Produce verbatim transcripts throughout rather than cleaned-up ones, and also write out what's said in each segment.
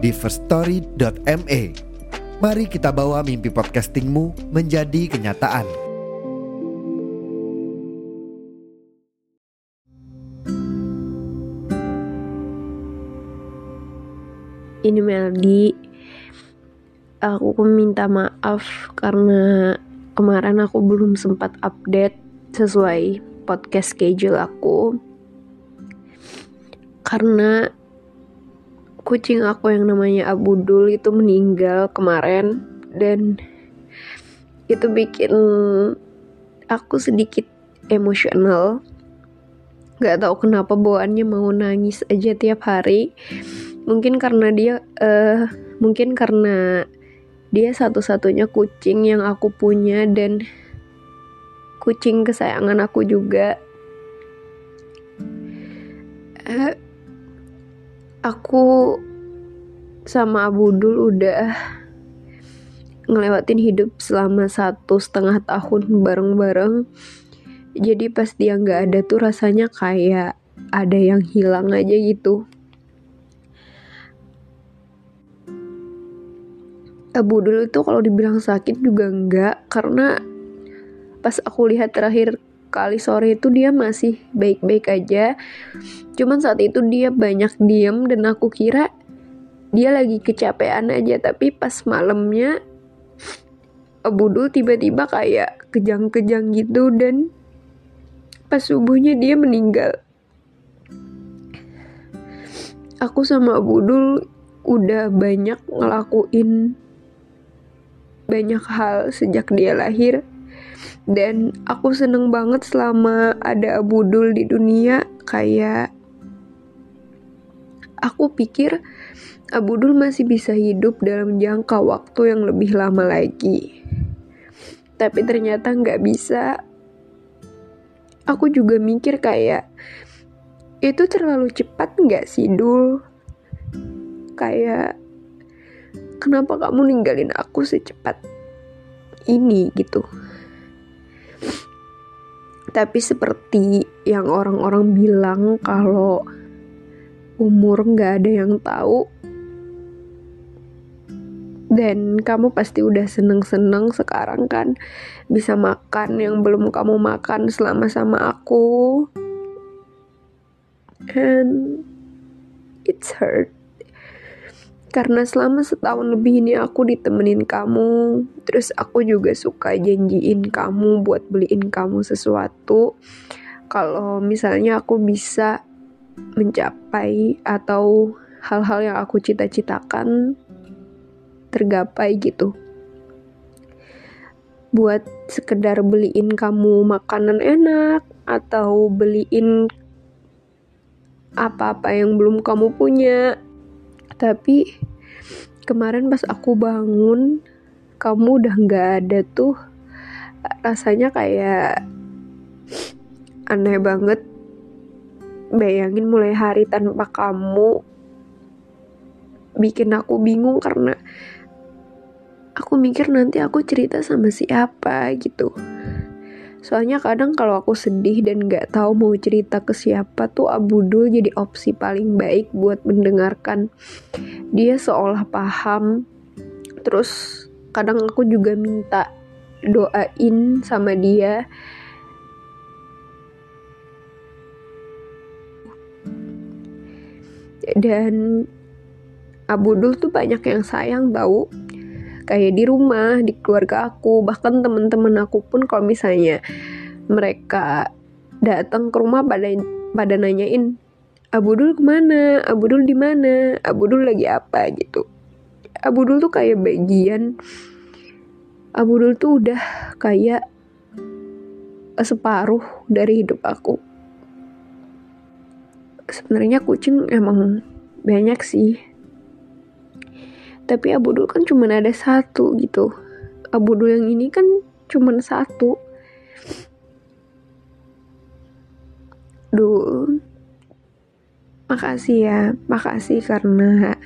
di firstory dot me. Mari kita bawa mimpi podcastingmu menjadi kenyataan. Ini Meldi, aku minta maaf karena kemarin aku belum sempat update sesuai podcast schedule aku, karena kucing aku yang namanya Abdul itu meninggal kemarin. Dan itu bikin aku sedikit emosional. Gak tahu kenapa bawaannya mau nangis aja tiap hari. Mungkin karena dia uh, Mungkin karena dia satu-satunya kucing yang aku punya dan kucing kesayangan aku juga. Eh, aku sama Abdul udah ngelewatin hidup selama satu setengah tahun bareng-bareng. Jadi pas dia gak ada tuh rasanya kayak ada yang hilang aja gitu. Abdul itu kalau dibilang sakit juga enggak, karena pas aku lihat terakhir kali sore itu dia masih baik-baik aja. Cuman saat itu dia banyak diem dan aku kira dia lagi kecapean aja. Tapi pas malamnya Abdul tiba-tiba kayak kejang-kejang gitu dan pas subuhnya dia meninggal. Aku sama Abdul udah banyak ngelakuin banyak hal sejak dia lahir, dan aku seneng banget selama ada Abdul di dunia. Kayak aku pikir Abdul masih bisa hidup dalam jangka waktu yang lebih lama lagi, tapi ternyata gak bisa. Aku juga mikir kayak, itu terlalu cepat gak sih Dul? Kayak kenapa kamu ninggalin aku secepat ini gitu. Tapi seperti yang orang-orang bilang kalau umur gak ada yang tahu, dan kamu pasti udah seneng-seneng sekarang kan, bisa makan yang belum kamu makan selama sama aku. And it's hurt, karena selama setahun lebih ini aku ditemenin kamu. Terus aku juga suka janjiin kamu buat beliin kamu sesuatu kalau misalnya aku bisa mencapai atau hal-hal yang aku cita-citakan tergapai gitu. Buat sekedar beliin kamu makanan enak atau beliin apa-apa yang belum kamu punya. Tapi kemarin pas aku bangun, kamu udah gak ada tuh. Rasanya kayak aneh banget. Bayangin mulai hari tanpa kamu. Bikin aku bingung karena aku mikir nanti aku cerita sama siapa gitu. Soalnya kadang kalau aku sedih dan gak tahu mau cerita ke siapa tuh Abdul jadi opsi paling baik buat mendengarkan. Dia seolah paham. Terus kadang aku juga minta doain sama dia. Dan Abdul tuh banyak yang sayang tau, kayak di rumah, di keluarga aku, bahkan teman-teman aku pun kalau misalnya mereka datang ke rumah pada pada nanyain Abdul kemana, Abdul di mana, Abdul lagi apa gitu. Abdul tuh kayak bagian, Abdul tuh udah kayak separuh dari hidup aku. Sebenarnya kucing emang banyak sih. Tapi Abu Dul kan cuma ada satu gitu. Abu Dul yang ini kan cuma satu. Dul, makasih ya, makasih karena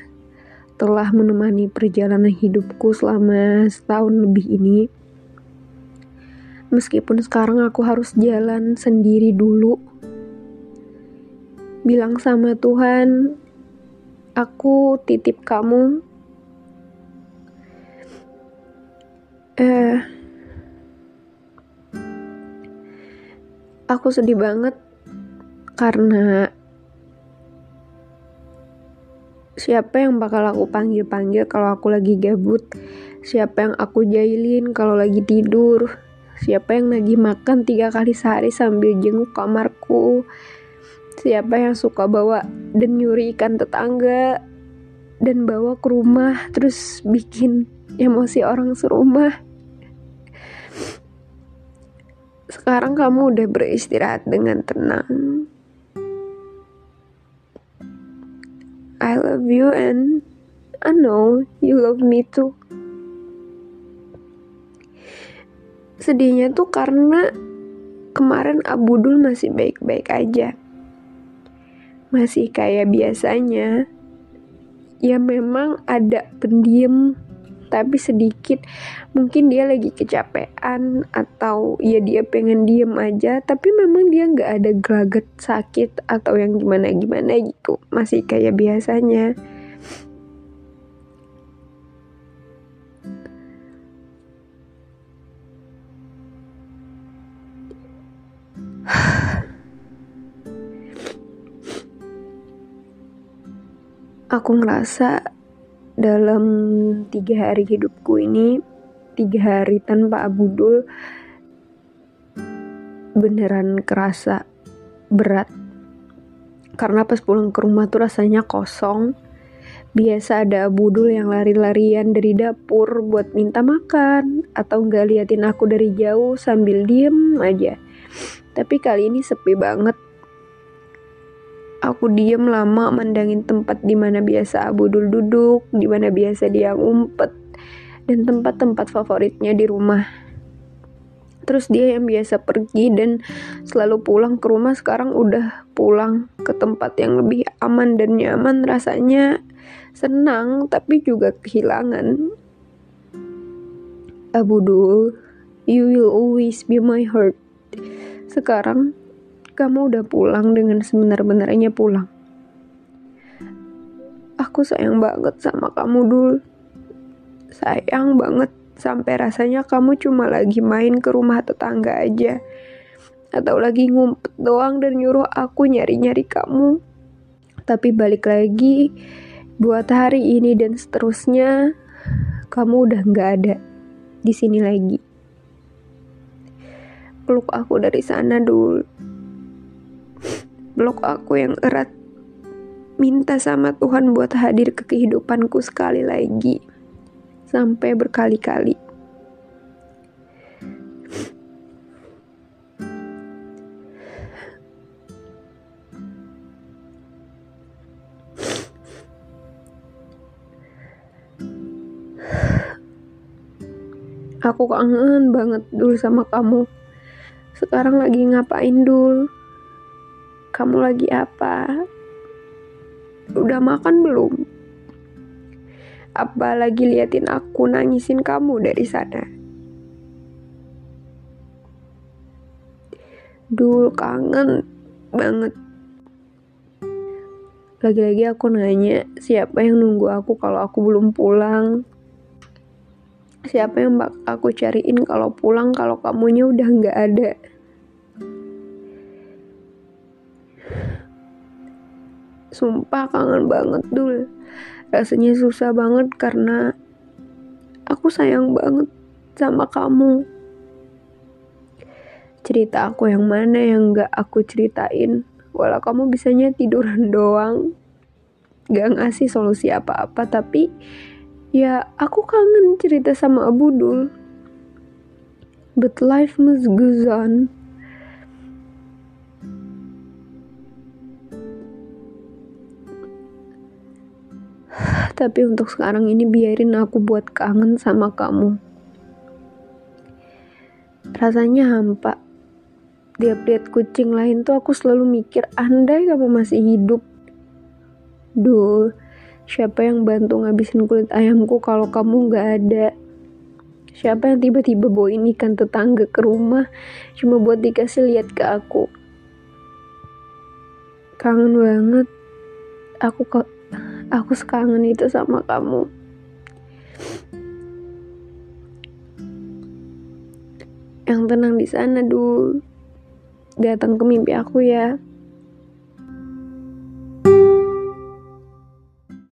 telah menemani perjalanan hidupku selama setahun lebih ini. Meskipun sekarang aku harus jalan sendiri dulu. Bilang sama Tuhan, aku titip kamu. Eh, aku sedih banget karena siapa yang bakal aku panggil-panggil kalau aku lagi gabut, siapa yang aku jailin kalau lagi tidur, siapa yang lagi makan tiga kali sehari sambil jenguk kamarku, siapa yang suka bawa dan nyuri ikan tetangga dan bawa ke rumah terus bikin emosi orang serumah. Sekarang kamu udah beristirahat dengan tenang. I love you and I know you love me too. Sedihnya tuh karena kemarin Abu Dul masih baik-baik aja, masih kayak biasanya. Ya memang ada pendiam tapi sedikit. Mungkin dia lagi kecapean atau ya dia pengen diem aja, tapi memang dia gak ada gelagat sakit atau yang gimana-gimana gitu. Masih kayak biasanya. Aku ngerasa dalam tiga hari hidupku ini, tiga hari tanpa Abu Dul, beneran kerasa berat. Karena pas pulang ke rumah tuh rasanya kosong. Biasa ada Abu Dul yang lari-larian dari dapur buat minta makan, atau gak liatin aku dari jauh sambil diem aja. Tapi kali ini sepi banget. Aku diem lama mandangin tempat di mana biasa Abu Dul duduk, di mana biasa dia ngumpet, dan tempat-tempat favoritnya di rumah. Terus dia yang biasa pergi dan selalu pulang ke rumah sekarang udah pulang ke tempat yang lebih aman dan nyaman. Rasanya senang tapi juga kehilangan. Abu Dul, you will always be my heart. Sekarang kamu udah pulang dengan sebenar-benarnya pulang. Aku sayang banget sama kamu, Dul. Sayang banget sampai rasanya kamu cuma lagi main ke rumah tetangga aja, atau lagi ngumpet doang dan nyuruh aku nyari-nyari kamu. Tapi balik lagi, buat hari ini dan seterusnya, kamu udah gak ada di sini lagi. Peluk aku dari sana, Dul. Blok aku yang erat. Minta sama Tuhan buat hadir ke kehidupanku sekali lagi, sampai berkali-kali. Aku kangen banget Dul sama kamu. Sekarang lagi ngapain, Dul? Kamu lagi apa? Udah makan belum? Apa lagi liatin aku nangisin kamu dari sana? Dul, kangen banget. Lagi-lagi aku nanya, siapa yang nunggu aku kalau aku belum pulang? Siapa yang bak- aku cariin kalau pulang kalau kamunya udah gak ada? Sumpah kangen banget, Dul. Rasanya susah banget karena aku sayang banget sama kamu. Cerita aku yang mana yang gak aku ceritain, walau kamu bisanya tiduran doang, gak ngasih solusi apa-apa. Tapi ya aku kangen cerita sama Abu Dul. But life must go on. Tapi untuk sekarang ini biarin aku buat kangen sama kamu. Rasanya hampa. Tiap lihat kucing lain tuh aku selalu mikir, andai kamu masih hidup. Duh, siapa yang bantu ngabisin kulit ayamku kalau kamu gak ada? Siapa yang tiba-tiba bawain ikan tetangga ke rumah cuma buat dikasih lihat ke aku? Kangen banget. Aku kok aku sekangen itu sama kamu. Yang tenang di sana, Dul. Datang ke mimpi aku ya.